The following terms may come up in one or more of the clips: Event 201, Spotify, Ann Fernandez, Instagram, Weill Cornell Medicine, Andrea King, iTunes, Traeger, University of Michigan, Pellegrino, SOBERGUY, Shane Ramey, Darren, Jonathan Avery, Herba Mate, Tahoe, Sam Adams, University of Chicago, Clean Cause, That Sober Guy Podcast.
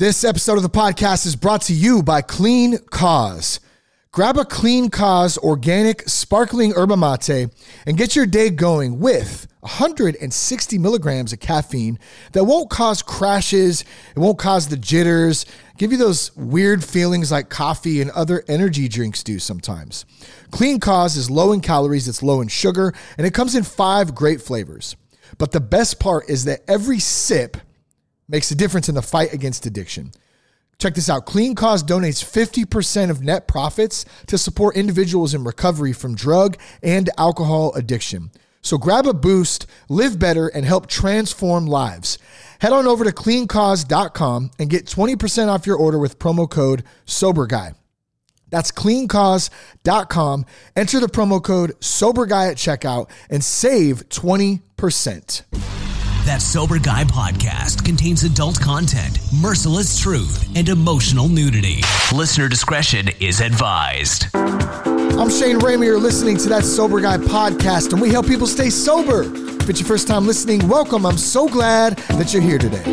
This episode of the podcast is brought to you by Clean Cause. Grab a Clean Cause organic sparkling Herba Mate and get your day going with 160 milligrams of caffeine that won't cause crashes, it won't cause the jitters, give you those weird feelings like coffee and other energy drinks do sometimes. Clean Cause is low in calories, it's low in sugar, and it comes in 5 great flavors. But the best part is that every sip makes a difference in the fight against addiction. Check this out. Clean Cause donates 50% of net profits to support individuals in recovery from drug and alcohol addiction. So grab a boost, live better, and help transform lives. Head on over to cleancause.com and get 20% off your order with promo code SOBERGUY. That's cleancause.com. Enter the promo code SOBERGUY at checkout and save 20%. That Sober Guy podcast contains adult content, merciless truth, and emotional nudity. Listener discretion is advised. I'm Shane Ramey. You're listening to That Sober Guy podcast, and we help people stay sober. If it's your first time listening, welcome. I'm so glad that you're here today.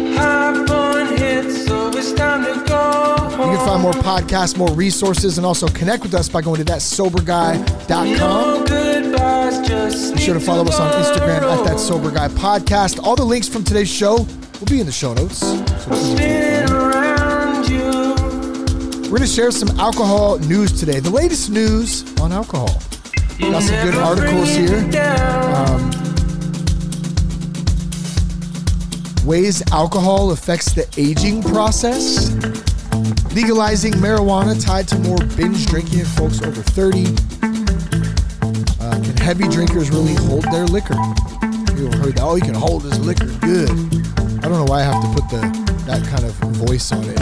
You can find more podcasts, more resources, and also connect with us by going to thatsoberguy.com. Be sure to follow us on Instagram at That Sober Guy Podcast. All the links from today's show will be in the show notes. We're going to share some alcohol news today. The latest news on alcohol. Got some good articles here. Ways alcohol affects the aging process. Legalizing marijuana tied to more binge drinking in folks over 30. Can heavy drinkers really hold their liquor? People heard that, oh, you can hold his liquor. Good. I don't know why I have to put that kind of voice on it,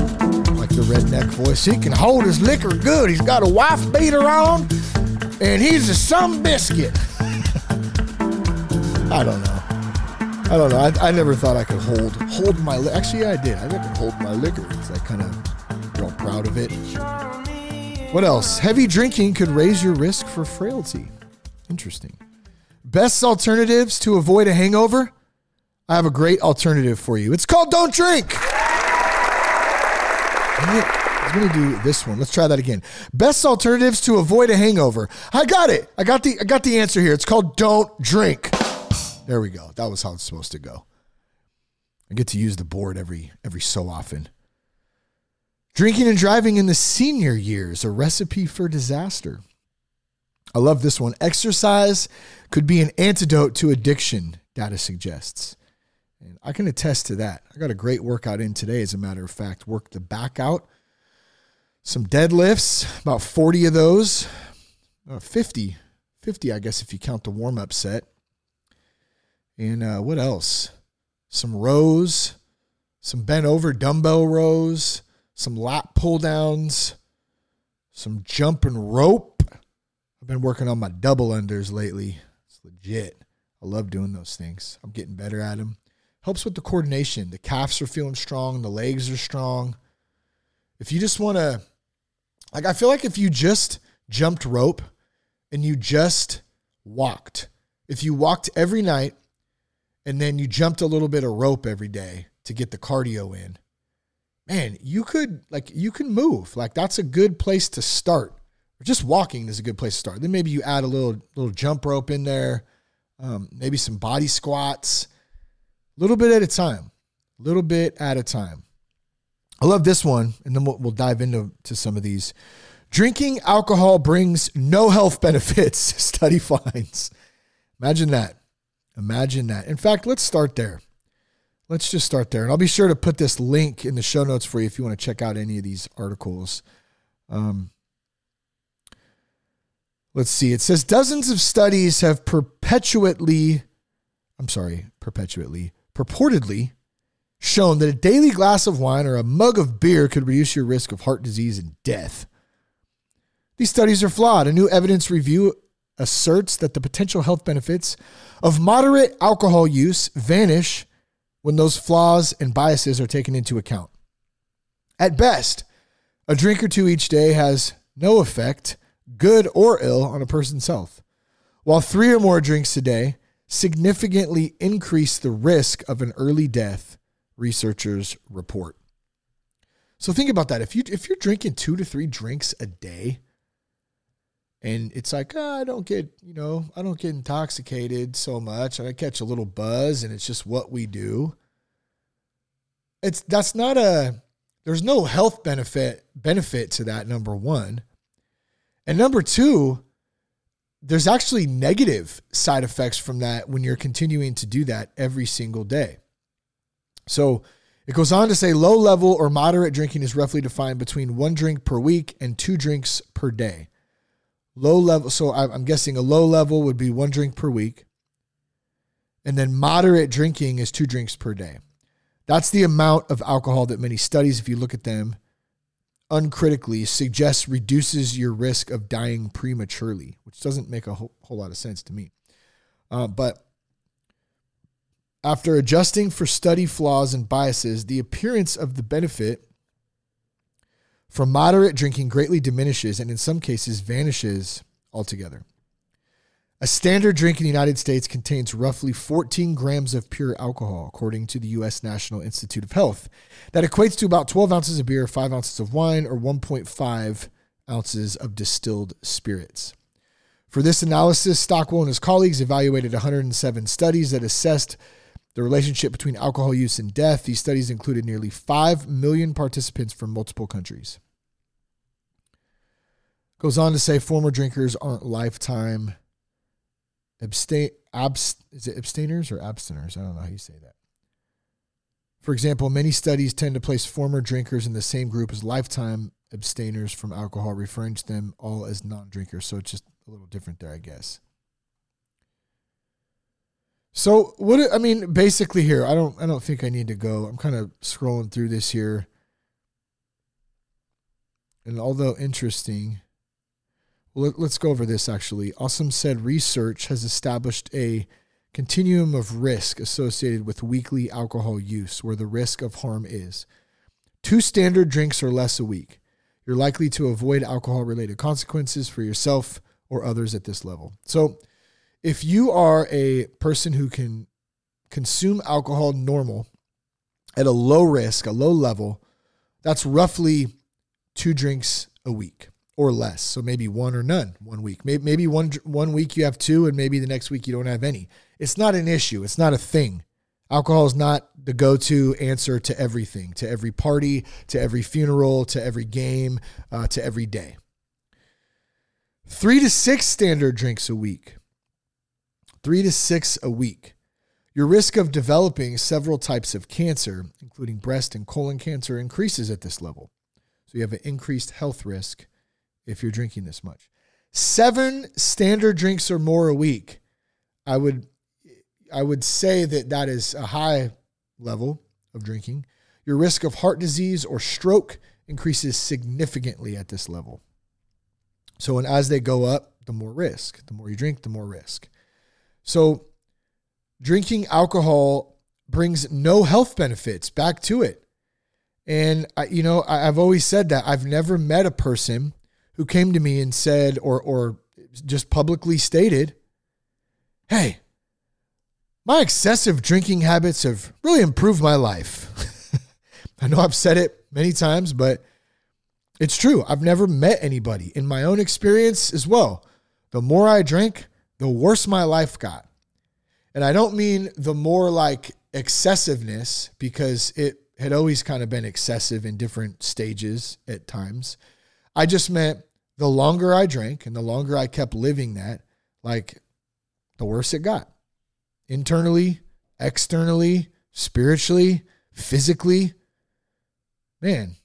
like the redneck voice. He can hold his liquor good. He's got a wife beater on, and he's a some biscuit. I don't know. I never thought I could hold my liquor. Actually, yeah, I did. I could hold my liquor because I kind of felt proud of it. What else? Heavy drinking could raise your risk for frailty. Interesting. Best alternatives to avoid a hangover? I have a great alternative for you. It's called don't drink. I was going to do this one. Let's try that again. Best alternatives to avoid a hangover. I got it. I got the answer here. It's called don't drink. There we go. That was how it's supposed to go. I get to use the board every so often. Drinking and driving in the senior years, a recipe for disaster. I love this one. Exercise could be an antidote to addiction, data suggests. And I can attest to that. I got a great workout in today, as a matter of fact. Worked the back out. Some deadlifts, about 40 of those. 50, I guess, if you count the warm-up set. And what else? Some rows, some bent over dumbbell rows, some lat pull downs, some jump and rope. I've been working on my double unders lately. It's legit. I love doing those things. I'm getting better at them. Helps with the coordination. The calves are feeling strong. The legs are strong. If you just want to, I feel like if you just jumped rope and you just walked, if you walked every night, and then you jumped a little bit of rope every day to get the cardio in, man, you can move. Like, that's a good place to start. Just walking is a good place to start. Then maybe you add a little jump rope in there, maybe some body squats, a little bit at a time. I love this one, and then we'll dive into some of these. Drinking alcohol brings no health benefits, study finds. Imagine that. In fact, let's start there. Let's just start there. And I'll be sure to put this link in the show notes for you if you want to check out any of these articles. Let's see. It says dozens of studies have purportedly shown that a daily glass of wine or a mug of beer could reduce your risk of heart disease and death. These studies are flawed. A new evidence review asserts that the potential health benefits of moderate alcohol use vanish when those flaws and biases are taken into account. At best, a drink or two each day has no effect, good or ill, on a person's health, while 3 or more drinks a day significantly increase the risk of an early death, researchers report. So think about that. If you're drinking 2 to 3 drinks a day, and it's like, oh, I don't get intoxicated so much, and I catch a little buzz, and it's just what we do. There's no health benefit to that, number one. And number two, there's actually negative side effects from that when you're continuing to do that every single day. So it goes on to say low level or moderate drinking is roughly defined between 1 drink per week and 2 drinks per day. Low level. So I'm guessing a low level would be 1 drink per week. And then moderate drinking is 2 drinks per day. That's the amount of alcohol that many studies, if you look at them, uncritically suggests reduces your risk of dying prematurely, which doesn't make a whole lot of sense to me. But after adjusting for study flaws and biases, the appearance of the benefit from moderate drinking greatly diminishes and in some cases vanishes altogether. A standard drink in the United States contains roughly 14 grams of pure alcohol, according to the U.S. National Institute of Health. That equates to about 12 ounces of beer, 5 ounces of wine, or 1.5 ounces of distilled spirits. For this analysis, Stockwell and his colleagues evaluated 107 studies that assessed the relationship between alcohol use and death. These studies included nearly 5 million participants from multiple countries. Goes on to say former drinkers aren't lifetime abstainers or abstiners? I don't know how you say that. For example, many studies tend to place former drinkers in the same group as lifetime abstainers from alcohol, referring to them all as non-drinkers. So it's just a little different there, I guess. So what I mean, basically here, I don't think I need to go. I'm kind of scrolling through this here, and although interesting. Let's go over this, actually. Awesome said research has established a continuum of risk associated with weekly alcohol use, where the risk of harm is 2 standard drinks or less a week. You're likely to avoid alcohol-related consequences for yourself or others at this level. So if you are a person who can consume alcohol normal at a low risk, a low level, that's roughly 2 drinks a week. Or less, so maybe one or none 1 week. Maybe one week you have 2, and maybe the next week you don't have any. It's not an issue. It's not a thing. Alcohol is not the go-to answer to everything, to every party, to every funeral, to every game, to every day. 3 to 6 standard drinks a week. 3 to 6 a week. Your risk of developing several types of cancer, including breast and colon cancer, increases at this level. So you have an increased health risk if you're drinking this much. 7 standard drinks or more a week. I would say that is a high level of drinking. Your risk of heart disease or stroke increases significantly at this level. So, and as they go up, the more risk. The more you drink, the more risk. So drinking alcohol brings no health benefits. Back to it. And I've always said that. I've never met a person who came to me and said, or just publicly stated, hey, my excessive drinking habits have really improved my life. I know I've said it many times, but it's true. I've never met anybody. In my own experience as well, the more I drank, the worse my life got. And I don't mean the more like excessiveness, because it had always kind of been excessive in different stages at times. I just meant the longer I drank and the longer I kept living that, like, the worse it got. Internally, externally, spiritually, physically, man,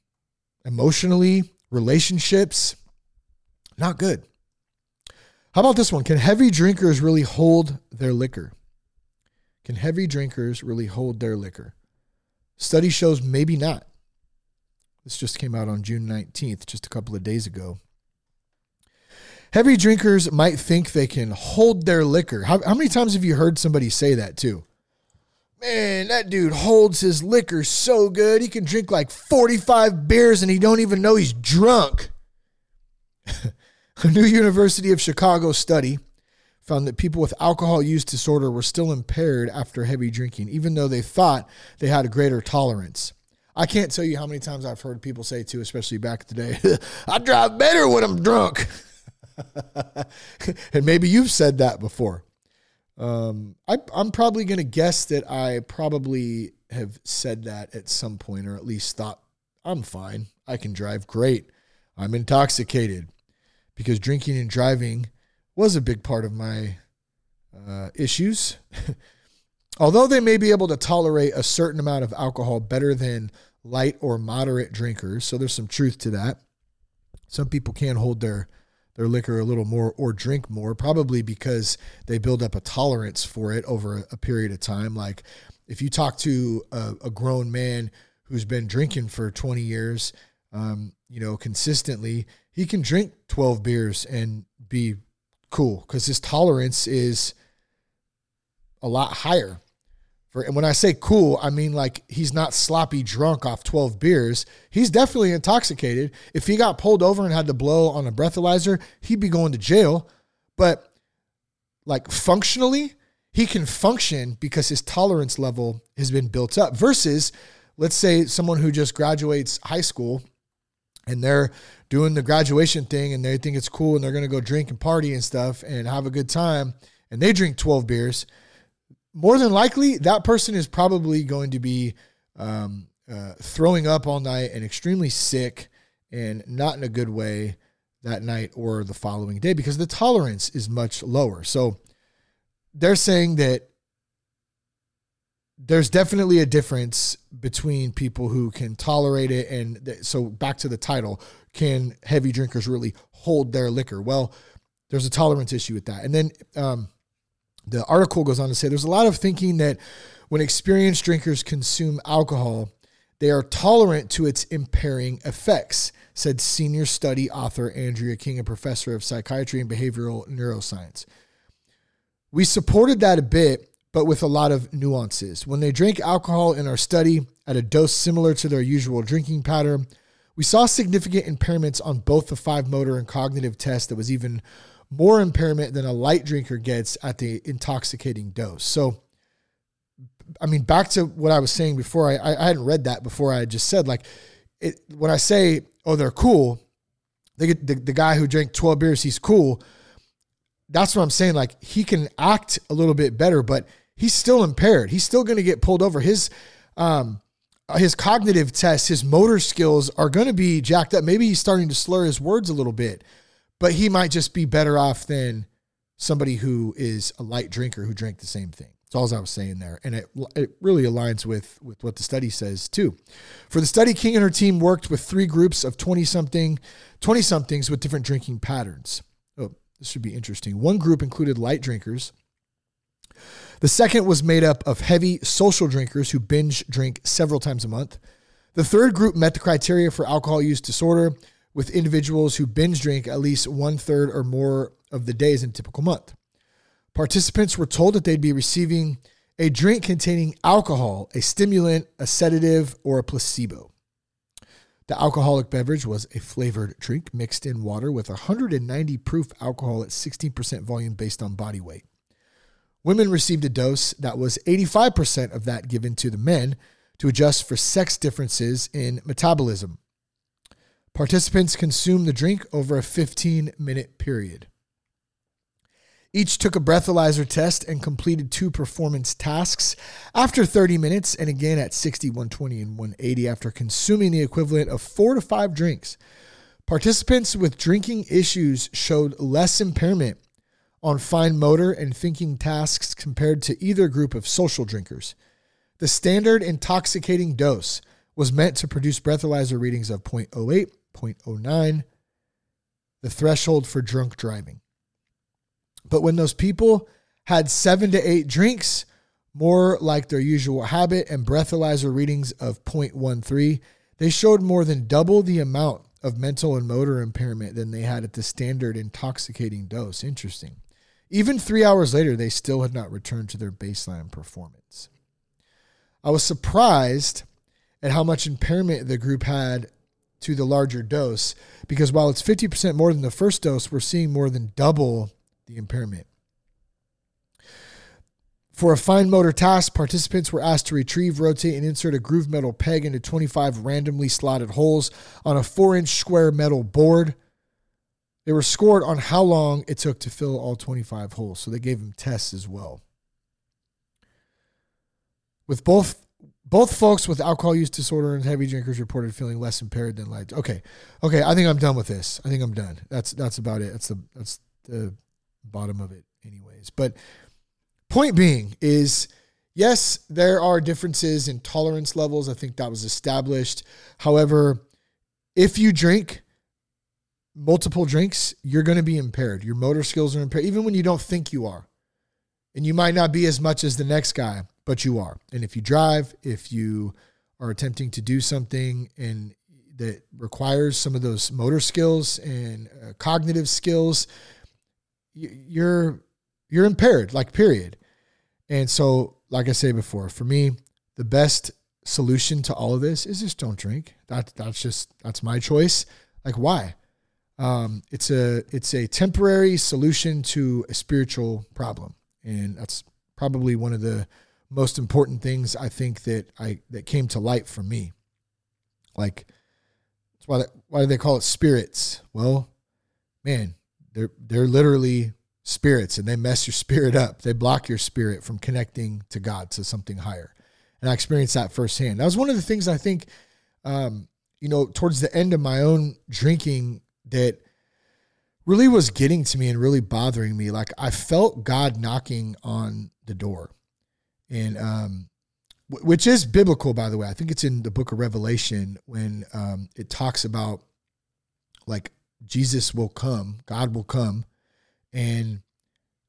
emotionally, relationships, not good. How about this one? Can heavy drinkers really hold their liquor? Can heavy drinkers really hold their liquor? Study shows maybe not. This just came out on June 19th, just a couple of days ago. Heavy drinkers might think they can hold their liquor. How many times have you heard somebody say that too? Man, that dude holds his liquor so good. He can drink like 45 beers and he don't even know he's drunk. A new University of Chicago study found that people with alcohol use disorder were still impaired after heavy drinking, even though they thought they had a greater tolerance. I can't tell you how many times I've heard people say too, especially back today, I drive better when I'm drunk. And maybe you've said that before. I'm probably going to guess that I probably have said that at some point, or at least thought, I'm fine. I can drive great. I'm intoxicated, because drinking and driving was a big part of my issues. Although they may be able to tolerate a certain amount of alcohol better than light or moderate drinkers, so there's some truth to that. Some people can hold their liquor a little more or drink more, probably because they build up a tolerance for it over a period of time. Like if you talk to a grown man who's been drinking for 20 years, consistently, he can drink 12 beers and be cool because his tolerance is a lot higher. And when I say cool, I mean like he's not sloppy drunk off 12 beers. He's definitely intoxicated. If he got pulled over and had to blow on a breathalyzer, he'd be going to jail. But like functionally, he can function because his tolerance level has been built up. Versus, let's say someone who just graduates high school and they're doing the graduation thing and they think it's cool and they're going to go drink and party and stuff and have a good time, and they drink 12 beers. More than likely, that person is probably going to be throwing up all night and extremely sick and not in a good way that night or the following day because the tolerance is much lower. So they're saying that there's definitely a difference between people who can tolerate it. And so back to the title, can heavy drinkers really hold their liquor? Well, there's a tolerance issue with that. And then, the article goes on to say there's a lot of thinking that when experienced drinkers consume alcohol, they are tolerant to its impairing effects, said senior study author Andrea King, a professor of psychiatry and behavioral neuroscience. We supported that a bit, but with a lot of nuances. When they drank alcohol in our study at a dose similar to their usual drinking pattern, we saw significant impairments on both the 5 motor and cognitive tests that was even more impairment than a light drinker gets at the intoxicating dose. So, I mean, back to what I was saying before, I hadn't read that before. I just said, like, it, when I say, oh, they're cool, they get the guy who drank 12 beers, he's cool. That's what I'm saying. Like, he can act a little bit better, but he's still impaired. He's still going to get pulled over. His cognitive tests, his motor skills are going to be jacked up. Maybe he's starting to slur his words a little bit. But he might just be better off than somebody who is a light drinker who drank the same thing. That's all I was saying there. And it really aligns with what the study says too. For the study, King and her team worked with 3 groups of 20-somethings with different drinking patterns. Oh, this should be interesting. One group included light drinkers. The second was made up of heavy social drinkers who binge drink several times a month. The third group met the criteria for alcohol use disorder, with individuals who binge drink at least 1/3 or more of the days in a typical month. Participants were told that they'd be receiving a drink containing alcohol, a stimulant, a sedative, or a placebo. The alcoholic beverage was a flavored drink mixed in water with 190 proof alcohol at 16% volume based on body weight. Women received a dose that was 85% of that given to the men to adjust for sex differences in metabolism. Participants consumed the drink over a 15-minute period. Each took a breathalyzer test and completed 2 performance tasks after 30 minutes and again at 60, 120, and 180 after consuming the equivalent of 4 to 5 drinks. Participants with drinking issues showed less impairment on fine motor and thinking tasks compared to either group of social drinkers. The standard intoxicating dose was meant to produce breathalyzer readings of 0.08, 0.09, the threshold for drunk driving. But when those people had 7 to 8 drinks, more like their usual habit, and breathalyzer readings of 0.13, they showed more than double the amount of mental and motor impairment than they had at the standard intoxicating dose. Interesting. Even 3 hours later, they still had not returned to their baseline performance. I was surprised at how much impairment the group had to the larger dose, because while it's 50% more than the first dose, we're seeing more than double the impairment. For a fine motor task, participants were asked to retrieve, rotate, and insert a groove metal peg into 25 randomly slotted holes on a 4-inch square metal board. They were scored on how long it took to fill all 25 holes, so they gave them tests as well. With both folks with alcohol use disorder and heavy drinkers reported feeling less impaired than light. Okay, I think I'm done with this. I think I'm done. That's about it. That's the bottom of it anyways. But point being is, yes, there are differences in tolerance levels. I think that was established. However, if you drink multiple drinks, you're going to be impaired. Your motor skills are impaired, even when you don't think you are. And you might not be as much as the next guy, but you are. And if you drive, if you are attempting to do something and that requires some of those motor skills and cognitive skills, you're impaired, like, period. And so, like I said before, for me, the best solution to all of this is just don't drink. That's my choice. Like, why? It's a temporary solution to a spiritual problem. And that's probably one of the most important things I think that came to light for me. Like, that's why do they call it spirits? Well, man, they're literally spirits, and they mess your spirit up. They block your spirit from connecting to God, to something higher. And I experienced that firsthand. That was one of the things I think, towards the end of my own drinking that really was getting to me and really bothering me. Like, I felt God knocking on the door, and which is biblical, by the way. I think it's in the book of Revelation when it talks about, like, Jesus will come, God will come, and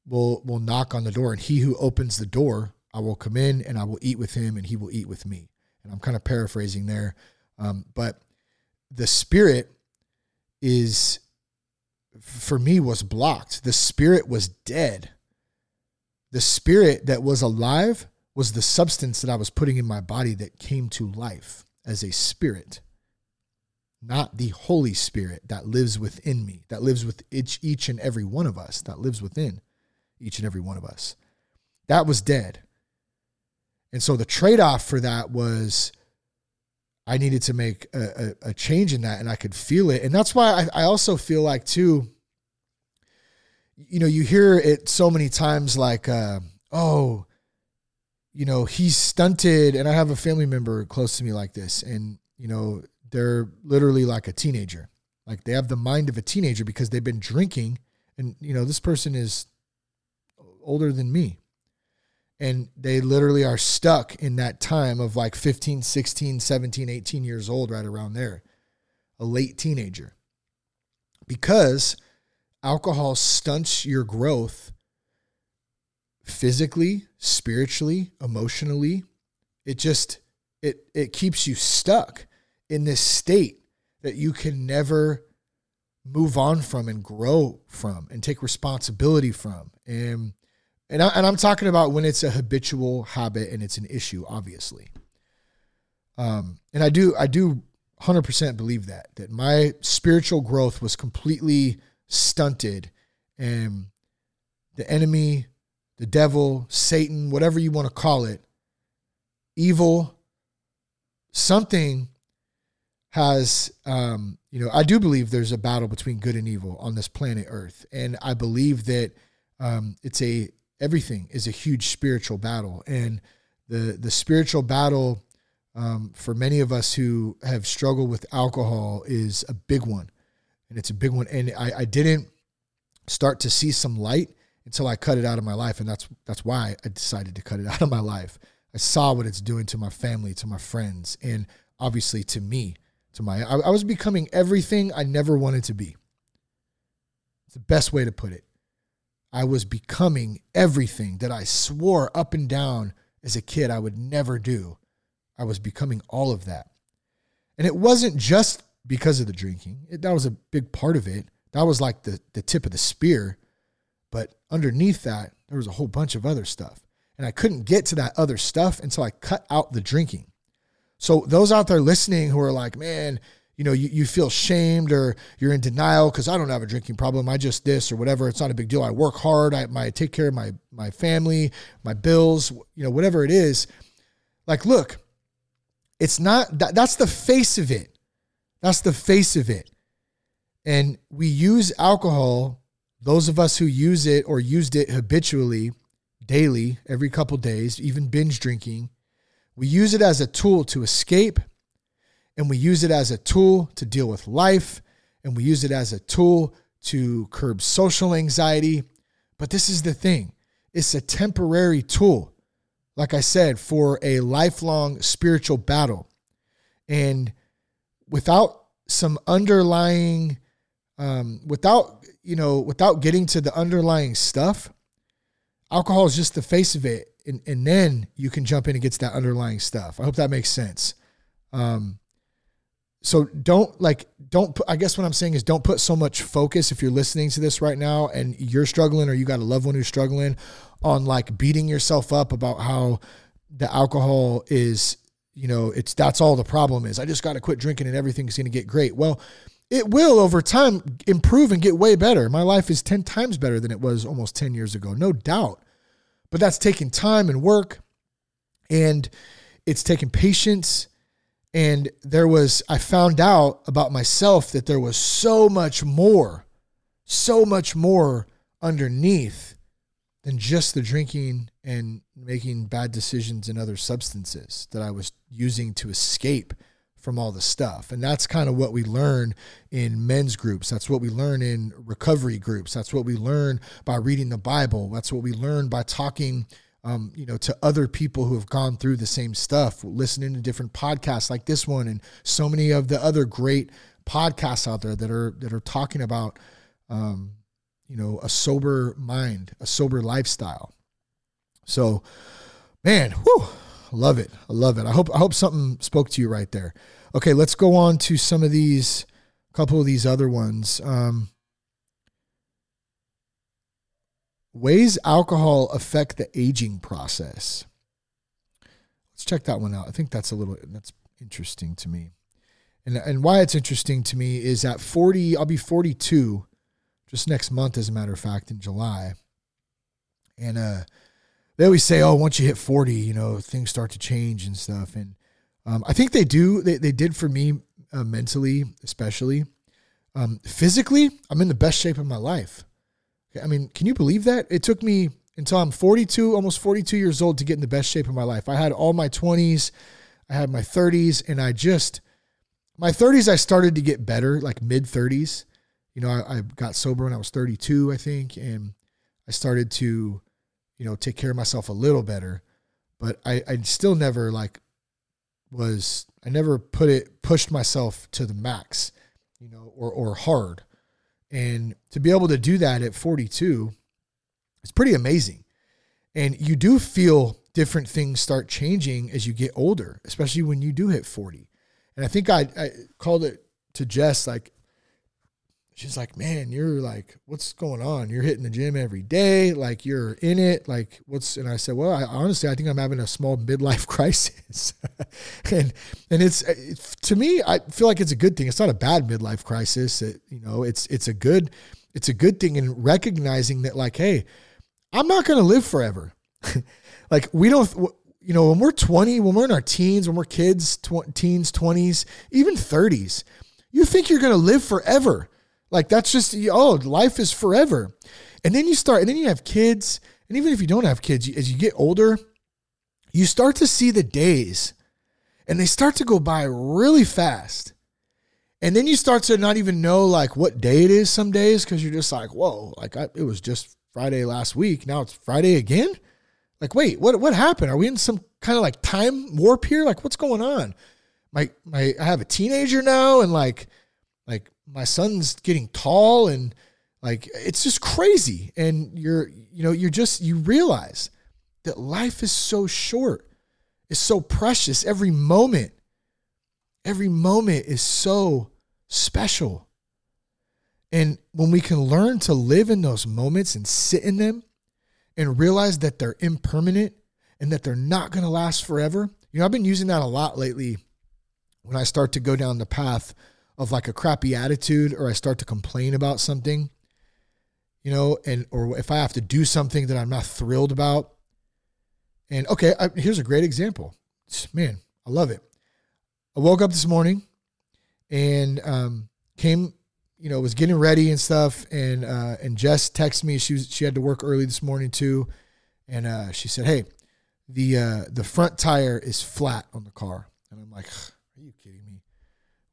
we'll knock on the door, and he who opens the door, I will come in and I will eat with him and he will eat with me. And I'm kind of paraphrasing there. But the spirit is, for me, was blocked. The spirit was dead. The spirit that was alive was the substance that I was putting in my body that came to life as a spirit, not the Holy Spirit that lives within me, that lives with each and every one of us, that lives within each and every one of us. That was dead. And so the trade-off for that was I needed to make a change in that, and I could feel it. And that's why I also feel like, too, you know, you hear it so many times, like, he's stunted. And I have a family member close to me like this, and, you know, they're literally like a teenager. Like, they have the mind of a teenager because they've been drinking. And, you know, this person is older than me. And they literally are stuck in that time of, like, 15, 16, 17, 18 years old, right around there. A late teenager. Because alcohol stunts your growth physically, spiritually, emotionally. It just, it keeps you stuck in this state that you can never move on from and grow from and take responsibility from. And I'm talking about when it's a habitual habit and it's an issue, obviously. And I do 100% believe that my spiritual growth was completely stunted, and the enemy, the devil, Satan, whatever you want to call it, evil, something has, I do believe there's a battle between good and evil on this planet Earth. And I believe that everything is a huge spiritual battle. And the spiritual battle for many of us who have struggled with alcohol is a big one. And it's a big one. And I didn't start to see some light until I cut it out of my life. And that's why I decided to cut it out of my life. I saw what it's doing to my family, to my friends, and obviously to me. I was becoming everything I never wanted to be. It's the best way to put it. I was becoming everything that I swore up and down as a kid I would never do. I was becoming all of that. And it wasn't just because of the drinking. That was a big part of it. That was like the tip of the spear. But underneath that, there was a whole bunch of other stuff. And I couldn't get to that other stuff until I cut out the drinking. So those out there listening who are like, man, you know, you feel shamed or you're in denial because I don't have a drinking problem. I just this or whatever. It's not a big deal. I work hard. I take care of my family, my bills, you know, whatever it is. Like, look, it's not that, that's the face of it. That's the face of it. And we use alcohol, those of us who use it or used it habitually, daily, every couple days, even binge drinking, we use it as a tool to escape, and we use it as a tool to deal with life, and we use it as a tool to curb social anxiety. But this is the thing. It's a temporary tool, like I said, for a lifelong spiritual battle. And without some underlying, without getting to the underlying stuff, alcohol is just the face of it. And then you can jump in and get to that underlying stuff. I hope that makes sense. So I guess what I'm saying is don't put so much focus, if you're listening to this right now and you're struggling or you got a loved one who's struggling, on like beating yourself up about how the alcohol is, you know, that's all the problem is. I just got to quit drinking and everything's going to get great. Well, it will over time improve and get way better. My life is 10 times better than it was almost 10 years ago, no doubt. But that's taking time and work, and it's taking patience. And I found out about myself that there was so much more underneath than just the drinking and making bad decisions and other substances that I was using to escape from all the stuff. And that's kind of what we learn in men's groups. That's what we learn in recovery groups. That's what we learn by reading the Bible. That's what we learn by talking, to other people who have gone through the same stuff, listening to different podcasts like this one and so many of the other great podcasts out there that are talking about, a sober mind, a sober lifestyle. So, man, whew. I love it. I hope something spoke to you right there. Okay, let's go on to a couple of these other ones. Ways alcohol affect the aging process. Let's check that one out. I think that's interesting to me. And why it's interesting to me is at 40, I'll be 42 just next month, as a matter of fact, in July. And, they always say, oh, once you hit 40, you know, things start to change and stuff. And I think they do. They did for me mentally, especially. Physically, I'm in the best shape of my life. I mean, can you believe that? It took me until I'm 42, almost 42 years old, to get in the best shape of my life. I had all my 20s. I had my 30s. And my 30s, I started to get better, like mid-30s. You know, I got sober when I was 32, I think. And I started to take care of myself a little better, but I still never pushed myself to the max, or hard. And to be able to do that at 42, it's pretty amazing. And you do feel different things start changing as you get older, especially when you do hit 40. And I think I called it to Jess, she's like, man, you're like, what's going on? You're hitting the gym every day. Like, you're in it. Like, what's, and I said, well, I think I'm having a small midlife crisis. and it's, to me, I feel like it's a good thing. It's not a bad midlife crisis. It's a good thing in recognizing that, like, hey, I'm not going to live forever. Like, we don't, when we're 20, when we're in our teens, when we're kids, teens, 20s, even 30s, you think you're going to live forever. Like, that's just, life is forever. And then and then you have kids. And even if you don't have kids, as you get older, you start to see the days, and they start to go by really fast. And then you start to not even know like what day it is some days, because you're just like, whoa, like it was just Friday last week. Now it's Friday again. Like, wait, what happened? Are we in some kind of like time warp here? Like, what's going on? I have a teenager now, and like my son's getting tall, and like, it's just crazy. And you realize that life is so short. It's so precious. Every moment is so special. And when we can learn to live in those moments and sit in them and realize that they're impermanent and that they're not going to last forever. I've been using that a lot lately when I start to go down the path of like a crappy attitude, or I start to complain about something, you know, and, or if I have to do something that I'm not thrilled about. And okay, here's a great example. Man, I love it. I woke up this morning and came, you know, was getting ready and stuff. And Jess texted me. She had to work early this morning too. And she said, hey, the front tire is flat on the car. And I'm like, are you kidding me?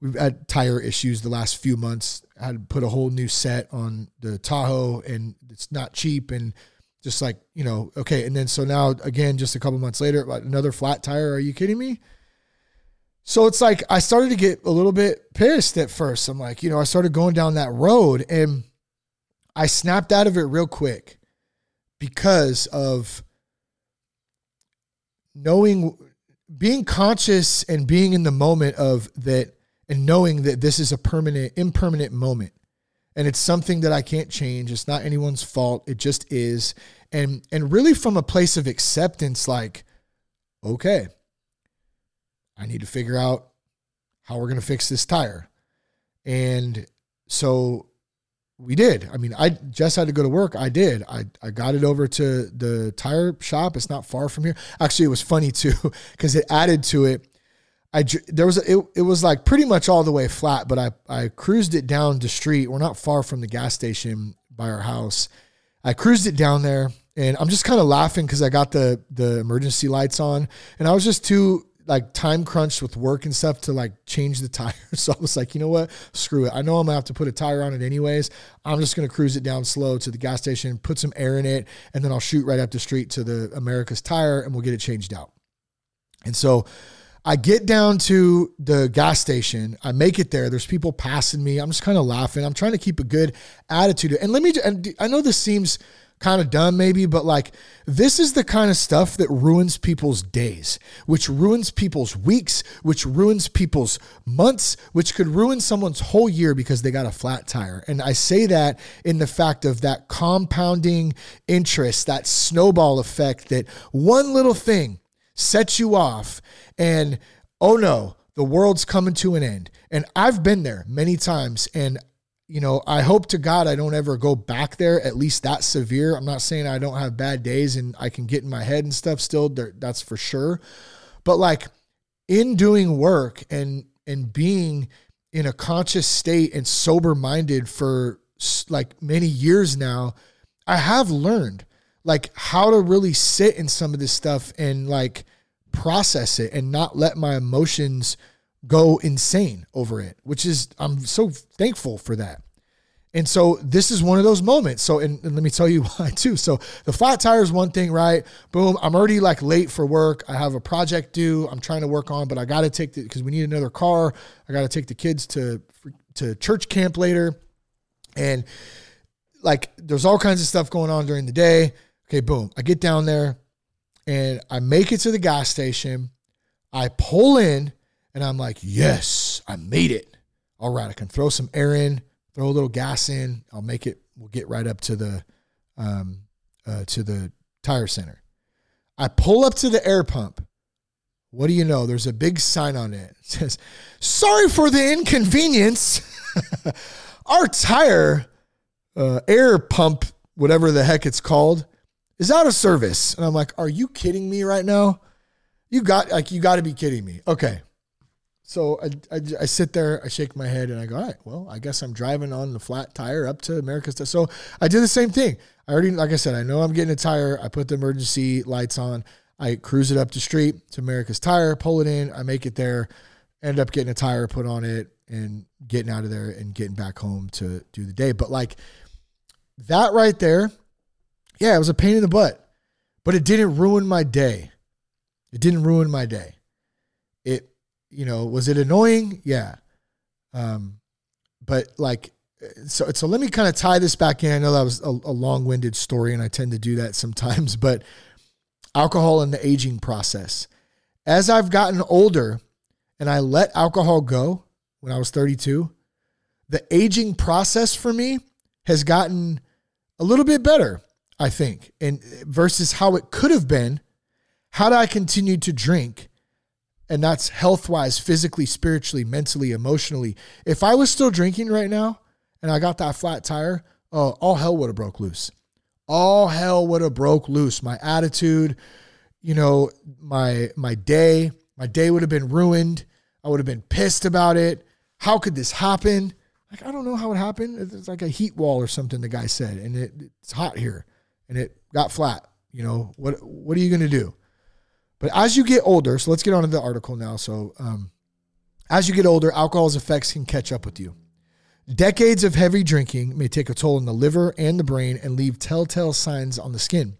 We've had tire issues the last few months. I had to put a whole new set on the Tahoe, and it's not cheap. And just like, you know, okay. And then, so now again, just a couple months later, another flat tire. Are you kidding me? So it's like, I started to get a little bit pissed at first. I'm like, you know, I started going down that road, and I snapped out of it real quick because of knowing, being conscious and being in the moment of that, and knowing that this is a permanent, impermanent moment. And it's something that I can't change. It's not anyone's fault. It just is. And really from a place of acceptance, like, okay, I need to figure out how we're going to fix this tire. And so we did. I mean, I just had to go to work. I did. I got it over to the tire shop. It's not far from here. Actually, it was funny too, because it added to it. It was like pretty much all the way flat, but I cruised it down the street. We're not far from the gas station by our house. I cruised it down there, and I'm just kind of laughing because I got the emergency lights on, and I was just too like time crunched with work and stuff to like change the tire. So I was like, you know what? Screw it. I know I'm gonna have to put a tire on it anyways. I'm just gonna cruise it down slow to the gas station, put some air in it, and then I'll shoot right up the street to the America's Tire, and we'll get it changed out. And so I get down to the gas station. I make it there. There's people passing me. I'm just kind of laughing. I'm trying to keep a good attitude. And I know this seems kind of dumb maybe, but like this is the kind of stuff that ruins people's days, which ruins people's weeks, which ruins people's months, which could ruin someone's whole year because they got a flat tire. And I say that in the fact of that compounding interest, that snowball effect, that one little thing sets you off, and oh no, the world's coming to an end. And I've been there many times, and you know, I hope to God I don't ever go back there, at least that severe. I'm not saying I don't have bad days and I can get in my head and stuff still, that's for sure. But like in doing work and being in a conscious state and sober minded for like many years now, I have learned like how to really sit in some of this stuff and like process it and not let my emotions go insane over it, which is, I'm so thankful for that. And so this is one of those moments. So, and let me tell you why too. So the flat tire is one thing, right? Boom. I'm already like late for work. I have a project due. I'm trying to work on, but I got to take because we need another car. I got to take the kids to church camp later. And like, there's all kinds of stuff going on during the day. Okay, boom. I get down there and I make it to the gas station. I pull in and I'm like, yes, I made it. All right, I can throw some air in, throw a little gas in. I'll make it. We'll get right up to the tire center. I pull up to the air pump. What do you know? There's a big sign on it. It says, sorry for the inconvenience. Our tire air pump, whatever the heck it's called, is out of service. And I'm like, are you kidding me right now? You got to be kidding me. Okay. So I sit there, I shake my head and I go, all right, well, I guess I'm driving on the flat tire up to America's. So I did the same thing. I already, like I said, I know I'm getting a tire. I put the emergency lights on. I cruise it up the street to America's Tire, pull it in. I make it there, end up getting a tire put on it and getting out of there and getting back home to do the day. But like that right there, yeah, it was a pain in the butt, but it didn't ruin my day. It didn't ruin my day. It, you know, was it annoying? Yeah. But like, so let me kind of tie this back in. I know that was a long-winded story and I tend to do that sometimes, but alcohol and the aging process. As I've gotten older and I let alcohol go when I was 32, the aging process for me has gotten a little bit better, I think, and versus how it could have been had I continued to drink and that's health-wise, physically, spiritually, mentally, emotionally. If I was still drinking right now and I got that flat tire, all hell would have broke loose. All hell would have broke loose. My attitude, you know, my day would have been ruined. I would have been pissed about it. How could this happen? Like, I don't know how it happened. It's like a heat wall or something, the guy said, and it's hot here and it got flat. You know, what are you going to do? But as you get older, so let's get on to the article now. So as you get older, alcohol's effects can catch up with you. Decades of heavy drinking may take a toll on the liver and the brain and leave telltale signs on the skin.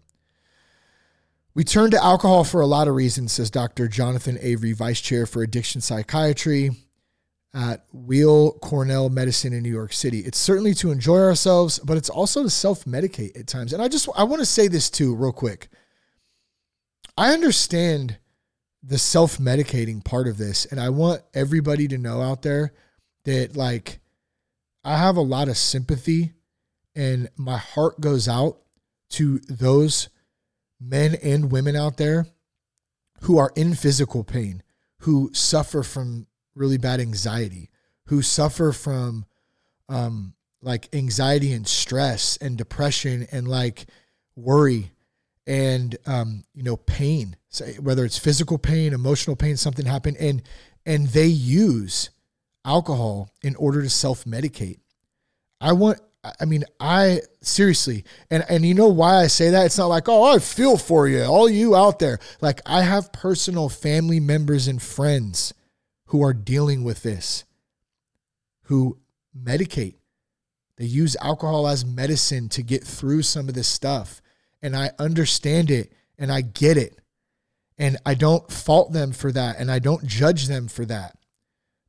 We turn to alcohol for a lot of reasons, says Dr. Jonathan Avery, vice chair for addiction psychiatry at Weill Cornell Medicine in New York City. It's certainly to enjoy ourselves, but it's also to self-medicate at times. And I want to say this too, real quick. I understand the self-medicating part of this, and I want everybody to know out there that, like, I have a lot of sympathy, and my heart goes out to those men and women out there who are in physical pain, who suffer from really bad anxiety, who suffer from anxiety and stress and depression and worry. And, pain, whether it's physical pain, emotional pain, something happened, and they use alcohol in order to self-medicate. I seriously, and you know why I say that? It's not like, oh, I feel for you, all you out there. Like, I have personal family members and friends who are dealing with this, who medicate. They use alcohol as medicine to get through some of this stuff. And I understand it, and I get it, and I don't fault them for that, and I don't judge them for that.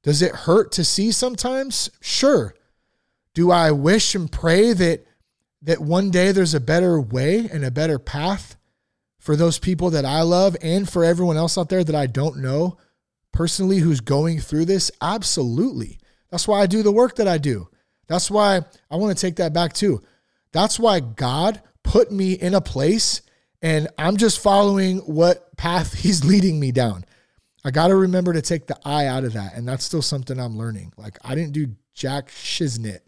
Does it hurt to see sometimes? Sure. Do I wish and pray that one day there's a better way and a better path for those people that I love and for everyone else out there that I don't know personally who's going through this? Absolutely. That's why I do the work that I do. That's why I want to take that back too. That's why God put me in a place, and I'm just following what path he's leading me down. I got to remember to take the I out of that. And that's still something I'm learning. Like, I didn't do jack shiznit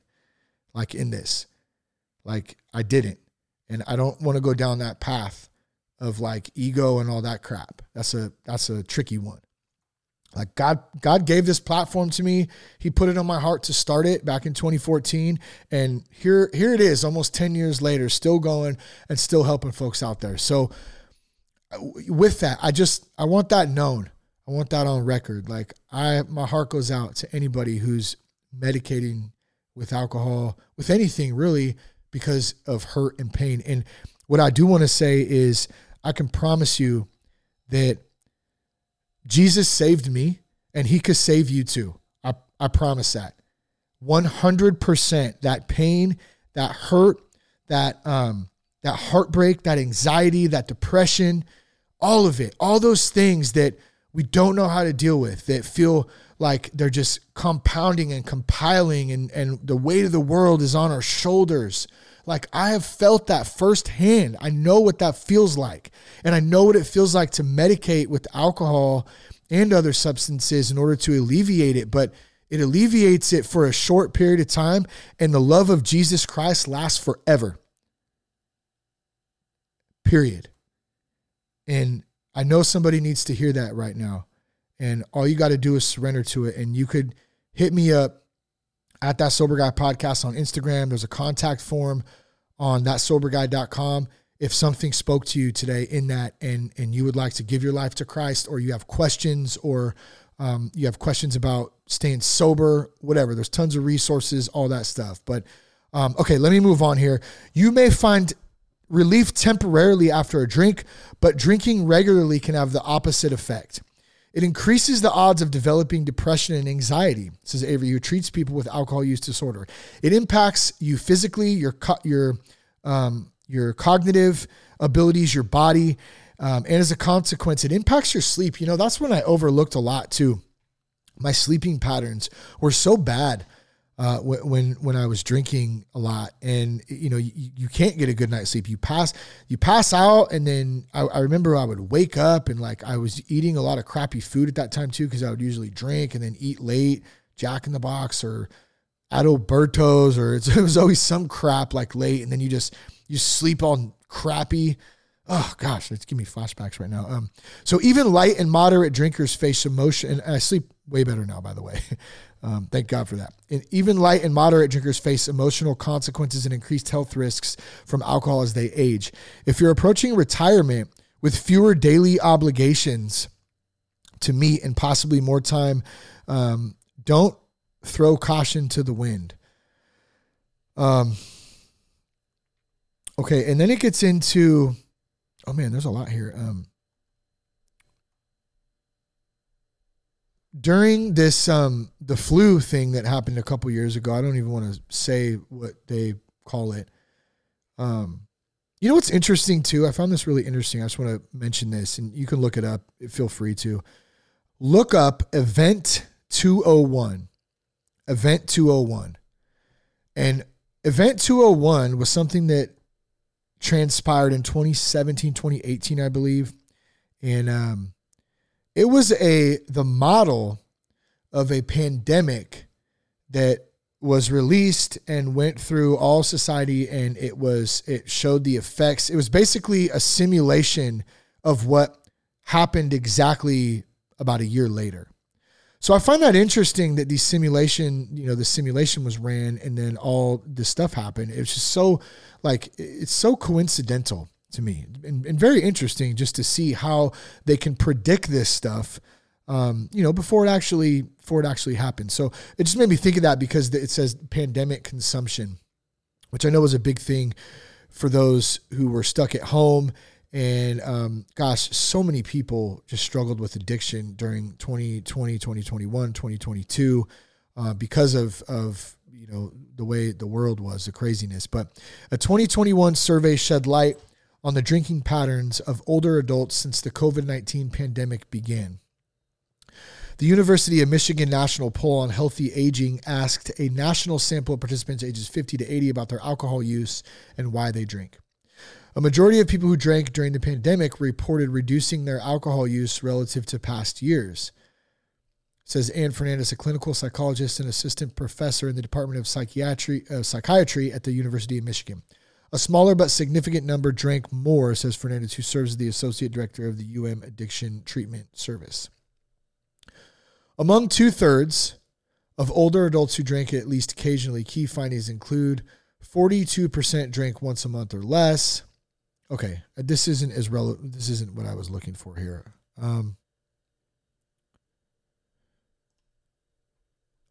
in this. I didn't. And I don't want to go down that path of ego and all that crap. That's a tricky one. God gave this platform to me. He put it on my heart to start it back in 2014. And here it is, almost 10 years later, still going and still helping folks out there. So with that, I want that known. I want that on record. My heart goes out to anybody who's medicating with alcohol, with anything really, because of hurt and pain. And what I do want to say is I can promise you that Jesus saved me, and he could save you too. I promise that. 100%. That pain, that hurt, that heartbreak, that anxiety, that depression, all of it, all those things that we don't know how to deal with, that feel like they're just compounding and compiling, and the weight of the world is on our shoulders. I have felt that firsthand. I know what that feels like. And I know what it feels like to medicate with alcohol and other substances in order to alleviate it. But it alleviates it for a short period of time. And the love of Jesus Christ lasts forever. Period. And I know somebody needs to hear that right now. And all you got to do is surrender to it. And you could hit me up at That Sober Guy Podcast on Instagram. There's a contact form on thatsoberguy.com. If something spoke to you today in that, and you would like to give your life to Christ, or you have questions, or you have questions about staying sober, whatever. There's tons of resources, all that stuff. But okay, let me move on here. You may find relief temporarily after a drink, but drinking regularly can have the opposite effect. It increases the odds of developing depression and anxiety, says Avery, who treats people with alcohol use disorder. It impacts you physically, your cognitive abilities, your body, and as a consequence, it impacts your sleep. You know, that's when I overlooked a lot too. My sleeping patterns were so bad when I was drinking a lot, and you know, you can't get a good night's sleep. You pass out, and then I remember I would wake up and like I was eating a lot of crappy food at that time too, because I would usually drink and then eat late, Jack in the Box or Adalberto's, or it was always some crap like late, and then you sleep on crappy. Oh gosh, it's giving me flashbacks right now. So even light and moderate drinkers face emotion, and I sleep way better now, by the way. Thank God for that. And even light and moderate drinkers face emotional consequences and increased health risks from alcohol as they age. If you're approaching retirement with fewer daily obligations to meet and possibly more time, don't throw caution to the wind. Okay, and then it gets into... Oh man, there's a lot here. During this, the flu thing that happened a couple years ago, I don't even want to say what they call it. You know what's interesting too? I found this really interesting. I just want to mention this, and you can look it up. Feel free to. Look up Event 201. Event 201. And Event 201 was something that transpired in 2017, 2018, I believe. And it was the model of a pandemic that was released and went through all society, and it showed the effects. It was basically a simulation of what happened exactly about a year later. So I find that interesting that the simulation was ran, and then all this stuff happened. It's just so it's so coincidental to me, and very interesting just to see how they can predict this stuff, before it actually happened. So it just made me think of that, because it says pandemic consumption, which I know was a big thing for those who were stuck at home. And, so many people just struggled with addiction during 2020, 2021, 2022, because of the way the world was, the craziness. But a 2021 survey shed light on the drinking patterns of older adults since the COVID-19 pandemic began. The University of Michigan National Poll on Healthy Aging asked a national sample of participants ages 50 to 80 about their alcohol use and why they drink. A majority of people who drank during the pandemic reported reducing their alcohol use relative to past years, says Ann Fernandez, a clinical psychologist and assistant professor in the Department of Psychiatry at the University of Michigan. A smaller but significant number drank more, says Fernandez, who serves as the associate director of the UM Addiction Treatment Service. Among 2/3 of older adults who drank at least occasionally, key findings include 42% drank once a month or less. Okay, this isn't as relevant. This isn't what I was looking for here.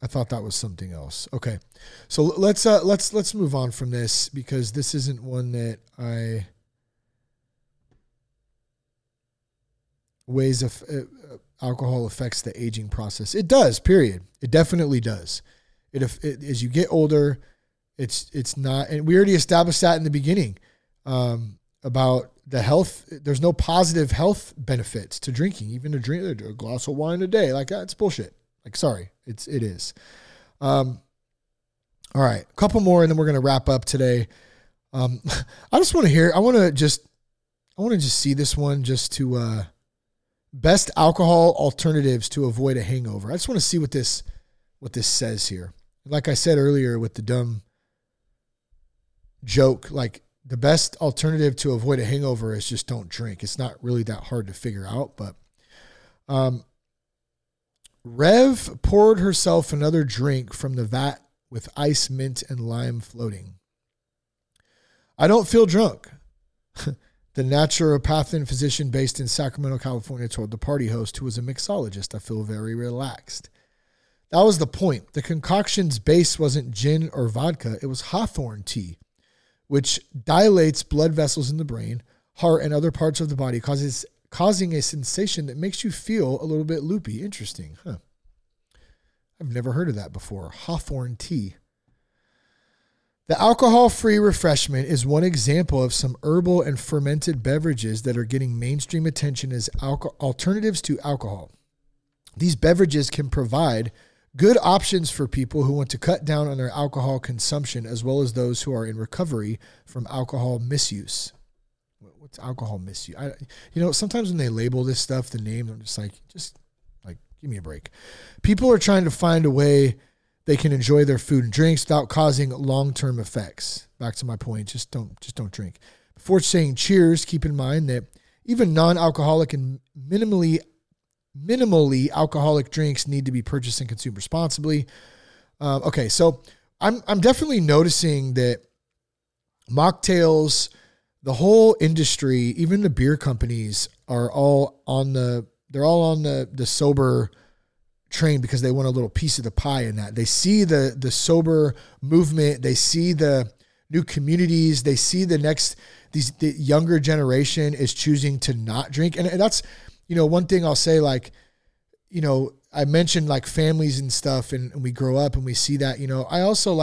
I thought that was something else. Okay, so let's move on from this, because this isn't one that I ways of alcohol affects the aging process. It does. Period. It definitely does. It as you get older, it's not, and we already established that in the beginning. About the health, there's no positive health benefits to drinking, even to drink a glass of wine a day. Like, that's bullshit. Like, sorry, it is. All right, a couple more, and then we're going to wrap up today. I want to just see this one just to, best alcohol alternatives to avoid a hangover. I just want to see what this says here. Like I said earlier with the dumb joke, like, the best alternative to avoid a hangover is just don't drink. It's not really that hard to figure out, but Rev poured herself another drink from the vat with ice, mint, and lime floating. I don't feel drunk, the naturopath and physician based in Sacramento, California, told the party host, who was a mixologist. I feel very relaxed. That was the point. The concoction's base wasn't gin or vodka. It was hawthorn tea, which dilates blood vessels in the brain, heart, and other parts of the body, causing a sensation that makes you feel a little bit loopy. Interesting, huh? I've never heard of that before. Hawthorn tea. The alcohol-free refreshment is one example of some herbal and fermented beverages that are getting mainstream attention as alternatives to alcohol. These beverages can provide Good options for people who want to cut down on their alcohol consumption, as well as those who are in recovery from alcohol misuse. What's alcohol misuse? Sometimes when they label this stuff, the name, I'm just like, give me a break. People are trying to find a way they can enjoy their food and drinks without causing long-term effects. Back to my point, just don't drink. Before saying cheers, keep in mind that even non-alcoholic and minimally alcoholic drinks need to be purchased and consumed responsibly. Okay, so I'm definitely noticing that mocktails, the whole industry, even the beer companies are all on the sober train because they want a little piece of the pie in that. They see the sober movement, they see the new communities, they see the younger generation is choosing to not drink. And that's, one thing I'll say, I mentioned families and stuff and we grow up and we see that, I also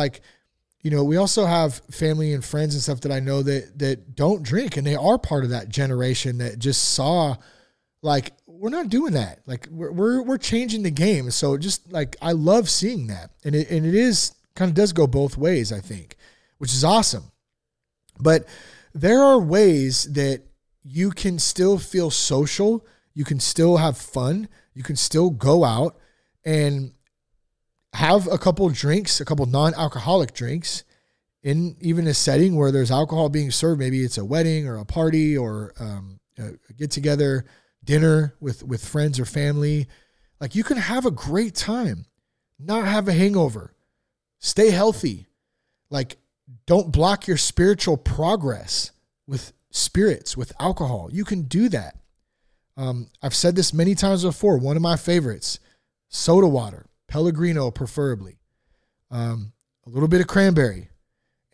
we also have family and friends and stuff that I know that don't drink, and they are part of that generation that just saw we're not doing that. We're changing the game. So I love seeing that. And it is kind of does go both ways, I think, which is awesome. But there are ways that you can still feel social. You can still have fun. You can still go out and have a couple drinks, a couple non-alcoholic drinks in even a setting where there's alcohol being served. Maybe it's a wedding or a party or a get together, dinner with friends or family. You can have a great time, not have a hangover, stay healthy. Don't block your spiritual progress with spirits, with alcohol. You can do that. I've said this many times before. One of my favorites, soda water, Pellegrino preferably, a little bit of cranberry,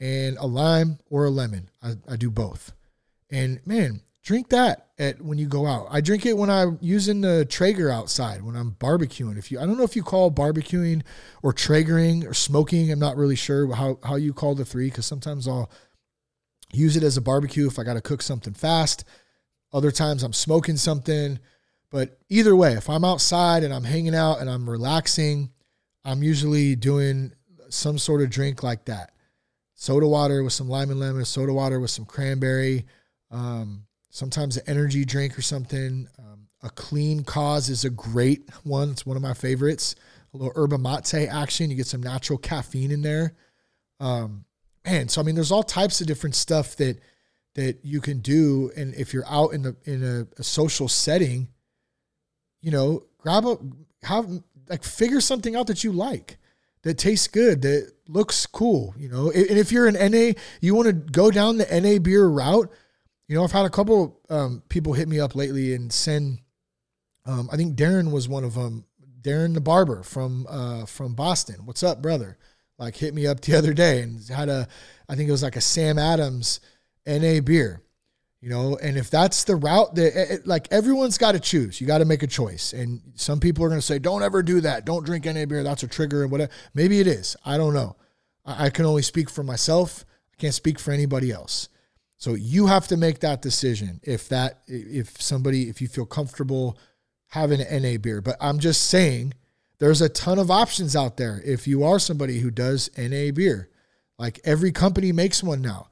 and a lime or a lemon. I do both. And man, drink that when you go out. I drink it when I'm using the Traeger outside, when I'm barbecuing. I don't know if you call barbecuing or Traegering or smoking. I'm not really sure how you call the three, because sometimes I'll use it as a barbecue if I got to cook something fast. Other times I'm smoking something. But either way, if I'm outside and I'm hanging out and I'm relaxing, I'm usually doing some sort of drink like that. Soda water with some lime and lemon, soda water with some cranberry, sometimes an energy drink or something. A Clean Cause is a great one. It's one of my favorites. A little Herba Mate action. You get some natural caffeine in there. There's all types of different stuff that you can do. And if you're out in a social setting, figure something out that you like, that tastes good, that looks cool. And if you're an NA, you want to go down the NA beer route. I've had a couple people hit me up lately and send. I think Darren was one of them. Darren the barber from Boston. What's up, brother? Hit me up the other day and had I think it was a Sam Adams NA beer. And if that's the route that everyone's got to choose, you got to make a choice. And some people are going to say, don't ever do that. Don't drink NA beer. That's a trigger and whatever. Maybe it is. I don't know. I can only speak for myself. I can't speak for anybody else. So you have to make that decision. If you feel comfortable having an NA beer, but I'm just saying there's a ton of options out there. If you are somebody who does NA beer, every company makes one now,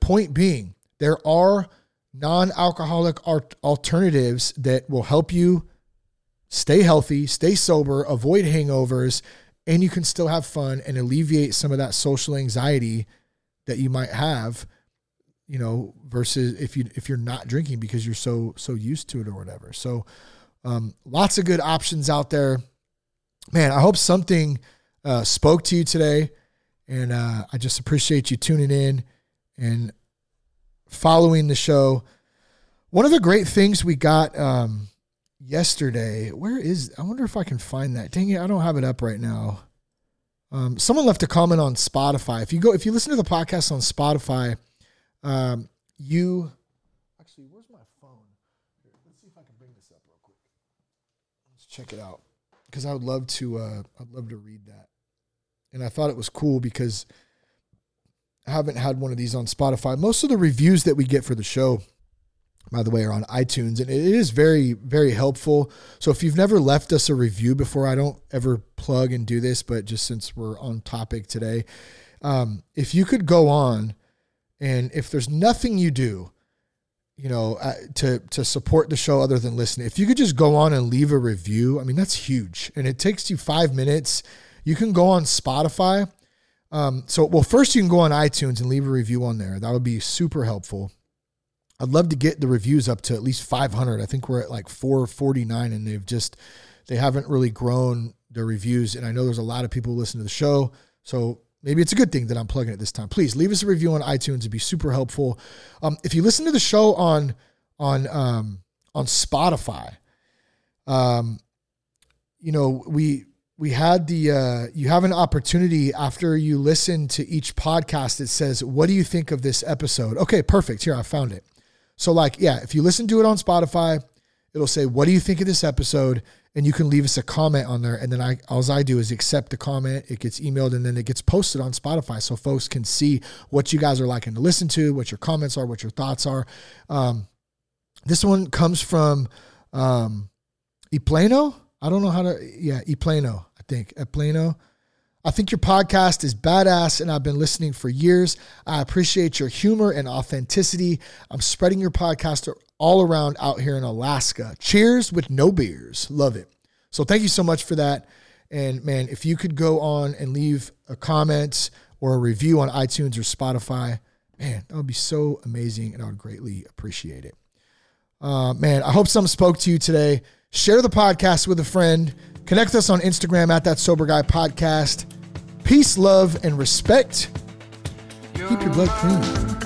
point being, there are non-alcoholic alternatives that will help you stay healthy, stay sober, avoid hangovers, and you can still have fun and alleviate some of that social anxiety that you might have, versus if you're not drinking because you're so used to it or whatever. So lots of good options out there. Man, I hope something spoke to you today, and I just appreciate you tuning in and following the show. One of the great things we got yesterday, I wonder if I can find that. Dang it, I don't have it up right now. Someone left a comment on Spotify. If you listen to the podcast on Spotify, where's my phone? Here, let's see if I can bring this up real quick. Let's check it out, because I would love to. I'd love to read that, and I thought it was cool because I haven't had one of these on Spotify. Most of the reviews that we get for the show by the way, are on iTunes, and it is very, very helpful. So if you've never left us a review before, I don't ever plug and do this, but just since we're on topic today, if you could go on, and if there's nothing you do, you know, to support the show other than listening, if you could just go on and leave a review, I mean, that's huge. And it takes you 5 minutes. You can go on Spotify. First you can go on iTunes and leave a review on there. That would be super helpful. I'd love to get the reviews up to at least 500. I think we're at like 449, and they haven't really grown their reviews. And I know there's a lot of people who listen to the show. So maybe it's a good thing that I'm plugging it this time. Please leave us a review on iTunes. It'd be super helpful. If you listen to the show on Spotify, we had you have an opportunity after you listen to each podcast that says, what do you think of this episode? Okay, perfect. Here, I found it. So if you listen to it on Spotify, it'll say, what do you think of this episode? And you can leave us a comment on there. And then all I do is accept the comment. It gets emailed, and then it gets posted on Spotify. So folks can see what you guys are liking to listen to, what your comments are, what your thoughts are. This one comes from Eplano. I don't know how to, Eplano, I think. Eplano. I think your podcast is badass, and I've been listening for years. I appreciate your humor and authenticity. I'm spreading your podcast all around out here in Alaska. Cheers with no beers. Love it. So thank you so much for that. And man, if you could go on and leave a comment or a review on iTunes or Spotify, man, that would be so amazing, and I would greatly appreciate it. Man, I hope something spoke to you today. Share the podcast with a friend. Connect us on Instagram at That Sober Guy Podcast. Peace, love, and respect. Keep your blood clean.